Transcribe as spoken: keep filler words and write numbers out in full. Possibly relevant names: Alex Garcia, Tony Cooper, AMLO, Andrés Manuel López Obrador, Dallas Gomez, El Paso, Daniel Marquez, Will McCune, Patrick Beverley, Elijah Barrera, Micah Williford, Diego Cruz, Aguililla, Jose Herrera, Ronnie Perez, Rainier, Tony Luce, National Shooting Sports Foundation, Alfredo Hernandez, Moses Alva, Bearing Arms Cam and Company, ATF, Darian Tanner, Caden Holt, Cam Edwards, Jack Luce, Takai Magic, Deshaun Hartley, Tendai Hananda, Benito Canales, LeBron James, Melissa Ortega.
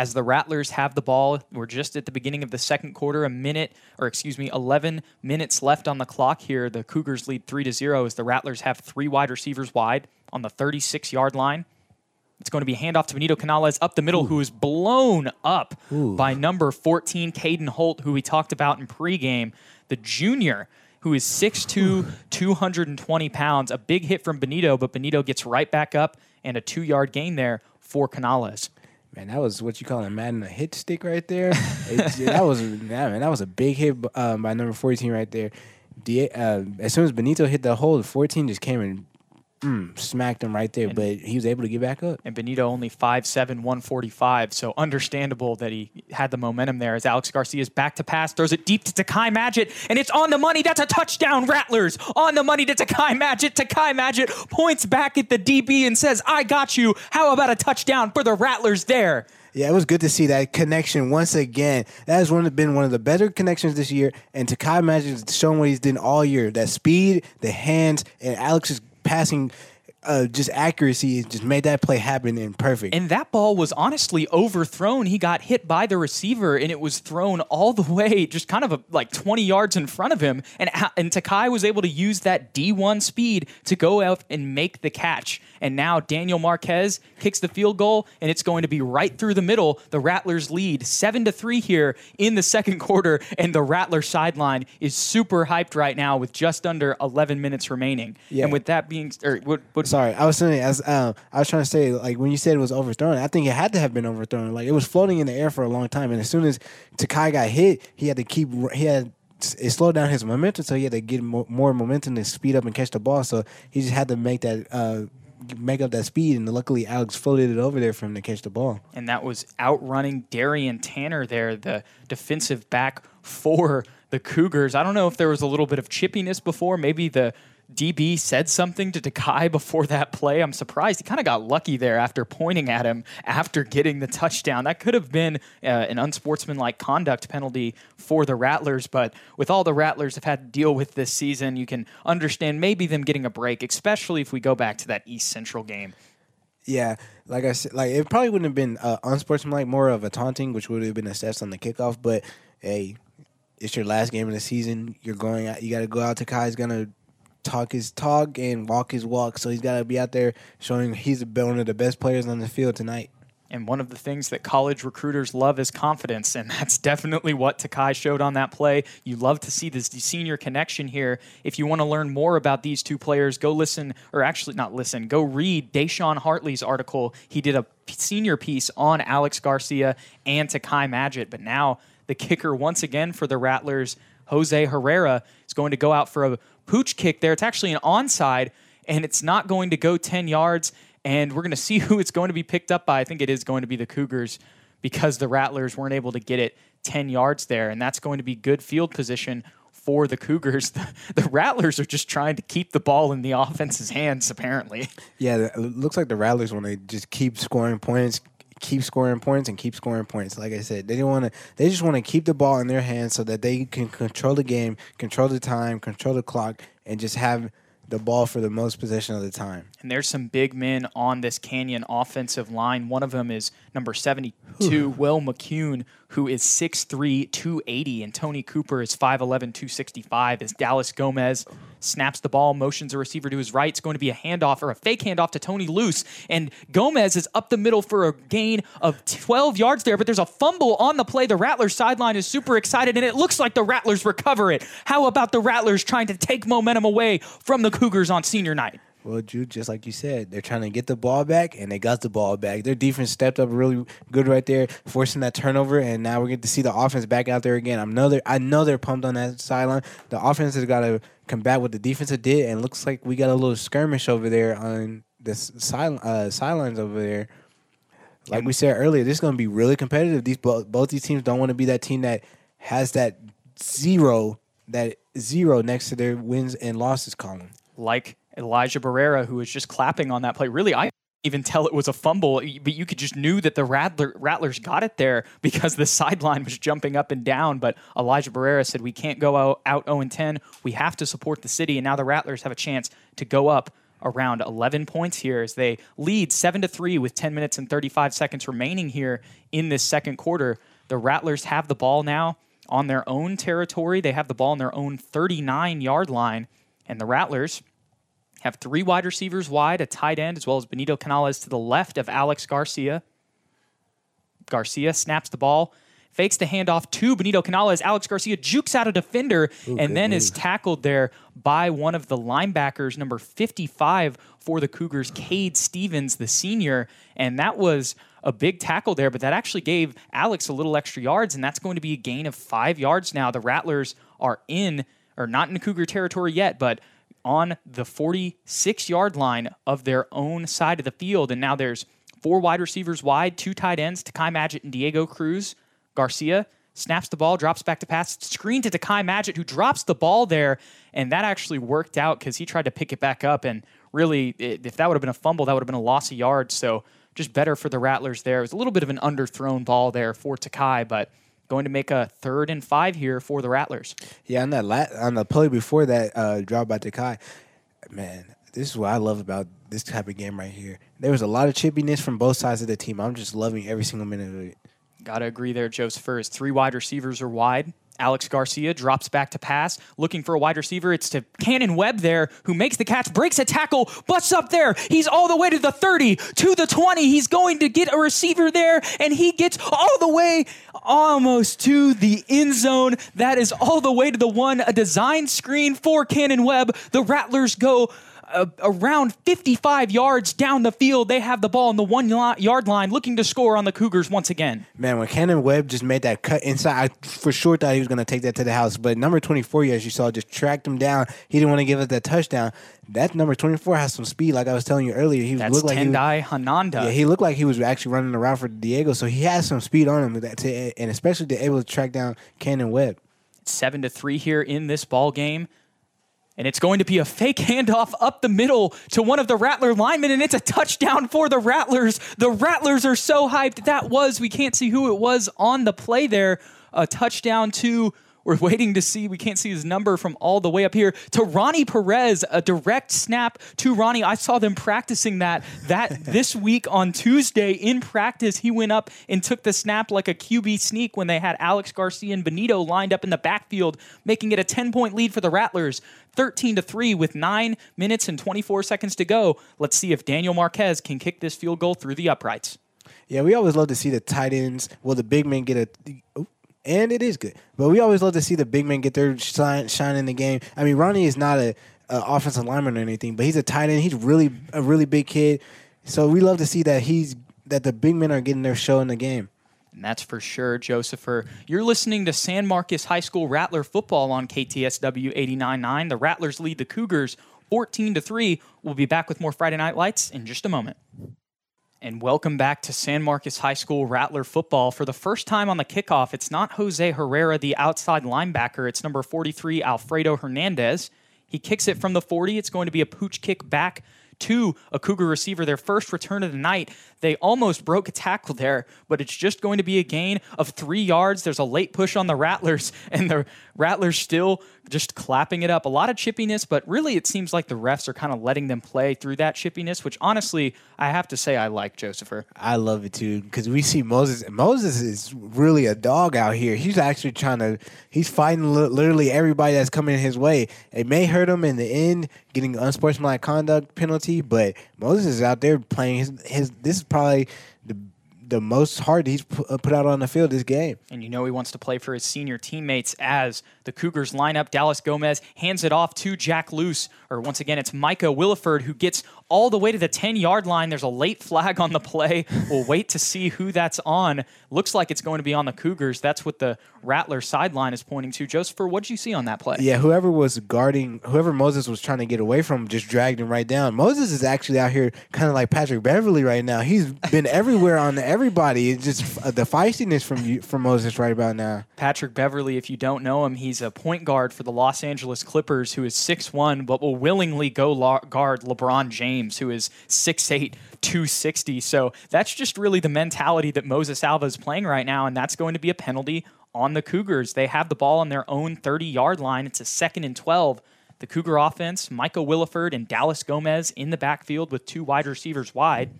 as the Rattlers have the ball. We're just at the beginning of the second quarter, a minute, or excuse me, eleven minutes left on the clock here. The Cougars lead three to zero as the Rattlers have three wide receivers wide on the thirty-six-yard line. It's going to be handoff to Benito Canales up the middle, Ooh. who is blown up Ooh. by number fourteen, Caden Holt, who we talked about in pregame, the junior, who is six two, two hundred twenty pounds. A big hit from Benito, but Benito gets right back up and a two-yard gain there for Canales. Man, that was what you call a Madden a hit stick right there. It, that was man, that was a big hit um, by number fourteen right there. The, uh, as soon as Benito hit the hole, the fourteen just came and Mm, smacked him right there, and, but he was able to get back up. And Benito only five seven, one forty-five, so understandable that he had the momentum there as Alex Garcia's back to pass, throws it deep to Takai Magic, and it's on the money. That's a touchdown, Rattlers. On the money to Takai Magic. Takai Magic points back at the D B and says, I got you. How about a touchdown for the Rattlers there? Yeah, it was good to see that connection once again. That has one, been one of the better connections this year, and Takai Magic is showing what he's done all year. That speed, the hands, and Alex's passing, uh, just accuracy, just made that play happen and perfect. And that ball was honestly overthrown. He got hit by the receiver, and it was thrown all the way, just kind of a, like twenty yards in front of him. And, and Takai was able to use that D one speed to go out and make the catch. And now Daniel Marquez kicks the field goal, and it's going to be right through the middle. The Rattlers lead seven to three here in the second quarter, and the Rattler sideline is super hyped right now with just under eleven minutes remaining. Yeah. And with that being... Or, what, what, Sorry, I was saying, as um, I was trying to say, like when you said it was overthrown, I think it had to have been overthrown. Like it was floating in the air for a long time, and as soon as Takai got hit, he had to keep he had. It slowed down his momentum, so he had to get more momentum to speed up and catch the ball. So he just had to make that. Uh, make up that speed, and luckily Alex floated it over there for him to catch the ball. And that was outrunning Darian Tanner there, the defensive back for the Cougars. I don't know if there was a little bit of chippiness before. Maybe the D B said something to Takai before that play. I'm surprised. He kind of got lucky there after pointing at him after getting the touchdown. That could have been uh, an unsportsmanlike conduct penalty for the Rattlers, but with all the Rattlers have had to deal with this season, you can understand maybe them getting a break, especially if we go back to that East Central game. Yeah, like I said, like it probably wouldn't have been uh, unsportsmanlike, more of a taunting, which would have been assessed on the kickoff, but hey, it's your last game of the season. You're going out. You got to go out. Takai's going to talk his talk and walk his walk, so he's got to be out there showing he's one of the best players on the field tonight. And one of the things that college recruiters love is confidence, and that's definitely what Takai showed on that play. You love to see this senior connection here. If you want to learn more about these two players, go listen, or actually not listen, go read Deshaun Hartley's article. He did a senior piece on Alex Garcia and Takai Magic, but now the kicker once again for the Rattlers, Jose Herrera, is going to go out for a pooch kick there. It's actually an onside, and it's not going to go ten yards, and we're going to see who it's going to be picked up by. I think it is going to be the Cougars because the Rattlers weren't able to get it ten yards there, and that's going to be good field position for the Cougars. The, the Rattlers are just trying to keep the ball in the offense's hands, apparently. Yeah, it looks like the Rattlers want to just keep scoring points, keep scoring points, and keep scoring points. Like I said, they didn't want to. They just want to keep the ball in their hands so that they can control the game, control the time, control the clock, and just have the ball for the most possession of the time. And there's some big men on this Canyon offensive line. One of them is number seventy-two, Ooh. Will McCune, who is six three, two eighty, and Tony Cooper is five eleven, two sixty-five, as Dallas Gomez snaps the ball, motions a receiver to his right. It's going to be a handoff or a fake handoff to Tony Luce, and Gomez is up the middle for a gain of twelve yards there, but there's a fumble on the play. The Rattlers sideline is super excited, and it looks like the Rattlers recover it. How about the Rattlers trying to take momentum away from the Cougars on senior night? Well, Jude, just like you said, they're trying to get the ball back, and they got the ball back. Their defense stepped up really good right there, forcing that turnover, and now we're getting to see the offense back out there again. I know they're, I know they're pumped on that sideline. The offense has got to combat what the defense did, and it looks like we got a little skirmish over there on the side, uh, sidelines over there. Like we said earlier, this is going to be really competitive. These both, both these teams don't want to be that team that has that zero, that zero next to their wins and losses column. Like Elijah Barrera, who was just clapping on that play. Really, I even tell it was a fumble, but you could just knew that the Rattler, Rattlers got it there because the sideline was jumping up and down. But Elijah Barrera said, we can't go out zero and ten. We have to support the city. And now the Rattlers have a chance to go up around eleven points here as they lead seven to three with ten minutes and thirty-five seconds remaining here in this second quarter. The Rattlers have the ball now on their own territory. They have the ball on their own thirty-nine yard line. And the Rattlers have three wide receivers wide, a tight end, as well as Benito Canales to the left of Alex Garcia. Garcia snaps the ball, fakes the handoff to Benito Canales. Alex Garcia jukes out a defender Ooh, and then move. is tackled there by one of the linebackers, number fifty-five for the Cougars, Cade Stevens, the senior. And that was a big tackle there, but that actually gave Alex a little extra yards, and that's going to be a gain of five yards now. The Rattlers are in, or not in Cougar territory yet, but on the forty-six yard line of their own side of the field. And now there's four wide receivers wide, two tight ends, Takai Magic and Diego Cruz. Garcia snaps the ball, drops back to pass, screen to Takai Magic, who drops the ball there, and that actually worked out because he tried to pick it back up, and really, if that would have been a fumble, that would have been a loss of yards, so just better for the Rattlers there. It was a little bit of an underthrown ball there for Takai, but going to make a third and five here for the Rattlers. Yeah, on that lat- on the play before that uh, drop by Takai, man, this is what I love about this type of game right here. There was a lot of chippiness from both sides of the team. I'm just loving every single minute of it. Got to agree there, Joseph. First, three wide receivers are wide. Alex Garcia drops back to pass, looking for a wide receiver. It's to Cannon Webb there, who makes the catch, breaks a tackle, busts up there. He's all the way to the thirty, to the twenty. He's going to get a receiver there, and he gets all the way almost to the end zone. That is all the way to the one, a design screen for Cannon Webb. The Rattlers go Uh, around fifty-five yards down the field. They have the ball on the one-yard line looking to score on the Cougars once again. Man, when Cannon Webb just made that cut inside, I for sure thought he was going to take that to the house. But number twenty-four, as you saw, just tracked him down. He didn't want to give us that touchdown. That number twenty-four has some speed, like I was telling you earlier. He That's looked like Tendai Hananda. Yeah, he looked like he was actually running around for Diego, so he has some speed on him, to, and especially to able to track down Cannon Webb. Seven to three here in this ball game. And it's going to be a fake handoff up the middle to one of the Rattler linemen, and it's a touchdown for the Rattlers. The Rattlers are so hyped. That was, we can't see who it was on the play there. A touchdown to, we're waiting to see, we can't see his number from all the way up here, to Ronnie Perez, a direct snap to Ronnie. I saw them practicing that, that this week on Tuesday in practice. He went up and took the snap like a Q B sneak when they had Alex Garcia and Benito lined up in the backfield, making it a ten-point lead for the Rattlers. thirteen to three with nine minutes and twenty-four seconds to go. Let's see if Daniel Marquez can kick this field goal through the uprights. Yeah, we always love to see the tight ends. Well, the big men get a... And it is good. But we always love to see the big men get their shine, shine in the game. I mean, Ronnie is not an offensive lineman or anything, but he's a tight end. He's really a really big kid. So we love to see that he's that the big men are getting their show in the game. And that's for sure, Josepher. You're listening to San Marcos High School Rattler football on K T S W eighty-nine point nine. The Rattlers lead the Cougars fourteen to three. We'll be back with more Friday Night Lights in just a moment. And welcome back to San Marcos High School Rattler football. For the first time on the kickoff, it's not Jose Herrera, the outside linebacker. It's number forty-three, Alfredo Hernandez. He kicks it from the forty. It's going to be a pooch kick back to a Cougar receiver, their first return of the night. They almost broke a tackle there, but it's just going to be a gain of three yards. There's a late push on the Rattlers, and the Rattlers still just clapping it up. A lot of chippiness, but really it seems like the refs are kind of letting them play through that chippiness, which honestly, I have to say I like, Josepher. I love it too, because we see Moses. Moses is really a dog out here. He's actually trying to, he's fighting literally everybody that's coming his way. It may hurt him in the end, getting unsportsmanlike conduct penalty, but Moses is out there playing his, his this is probably the the most hard he's put out on the field this game. And you know he wants to play for his senior teammates as the Cougars line up. Dallas Gomez hands it off to Jack Luce, or once again, it's Micah Williford, who gets all the way to the ten-yard line. There's a late flag on the play. We'll wait to see who that's on. Looks like it's going to be on the Cougars. That's what the Rattler sideline is pointing to. Josepher, what did you see on that play? Yeah, whoever was guarding, whoever Moses was trying to get away from just dragged him right down. Moses is actually out here kind of like Patrick Beverley right now. He's been everywhere on every Everybody, it's just the feistiness from you, from Moses right about now. Patrick Beverley, if you don't know him, he's a point guard for the Los Angeles Clippers who is six one, but will willingly go la- guard LeBron James, who is six eight, two sixty. So that's just really the mentality that Moses Alva is playing right now, and that's going to be a penalty on the Cougars. They have the ball on their own thirty-yard line. It's a second and twelve. The Cougar offense, Micah Williford and Dallas Gomez in the backfield with two wide receivers wide.